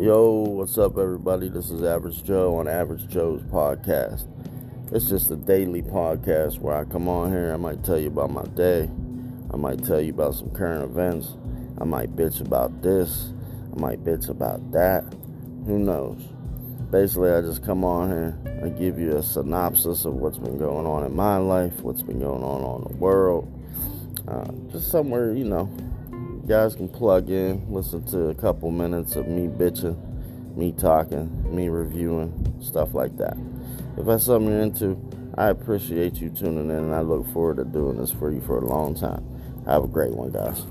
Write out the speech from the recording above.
Yo, what's up, everybody? This is Average Joe on Average Joe's Podcast. It's just a daily podcast where I come on here. I might tell you about my day. I might tell you about some current events. I might bitch about this. I might bitch about that. Who knows? Basically, I just come on here. I give you a synopsis of what's been going on in my life, what's been going on in the world. Just somewhere, you know. Guys can plug in, listen to a couple minutes of me bitching, me talking, me reviewing, stuff like that. If that's something you're into, I appreciate you tuning in, and I look forward to doing this for you for a long time. Have a great one, guys.